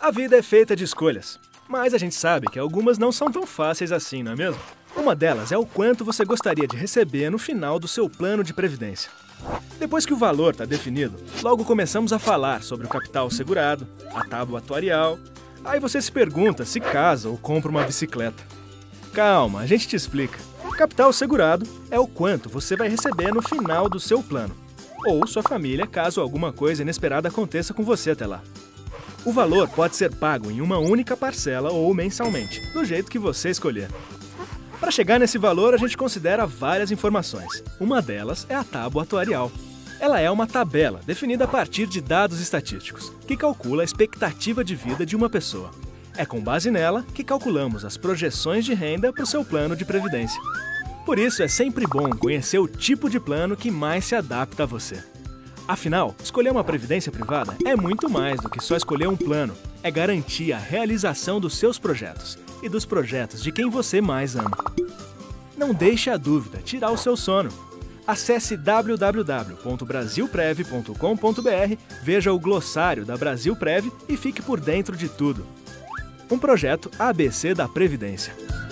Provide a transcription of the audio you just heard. A vida é feita de escolhas, mas a gente sabe que algumas não são tão fáceis assim, não é mesmo? Uma delas é o quanto você gostaria de receber no final do seu plano de previdência. Depois que o valor está definido, logo começamos a falar sobre o capital segurado, a tábua atuarial. Aí você se pergunta se casa ou compra uma bicicleta. Calma, a gente te explica. Capital segurado é o quanto você vai receber no final do seu plano, ou sua família, caso alguma coisa inesperada aconteça com você até lá. O valor pode ser pago em uma única parcela ou mensalmente, do jeito que você escolher. Para chegar nesse valor, a gente considera várias informações. Uma delas é a tábua atuarial. Ela é uma tabela definida a partir de dados estatísticos, que calcula a expectativa de vida de uma pessoa. É com base nela que calculamos as projeções de renda para o seu plano de previdência. Por isso, é sempre bom conhecer o tipo de plano que mais se adapta a você. Afinal, escolher uma previdência privada é muito mais do que só escolher um plano. É garantir a realização dos seus projetos e dos projetos de quem você mais ama. Não deixe a dúvida tirar o seu sono. Acesse www.brasilprev.com.br, veja o glossário da Brasilprev e fique por dentro de tudo. Um projeto ABC da Previdência.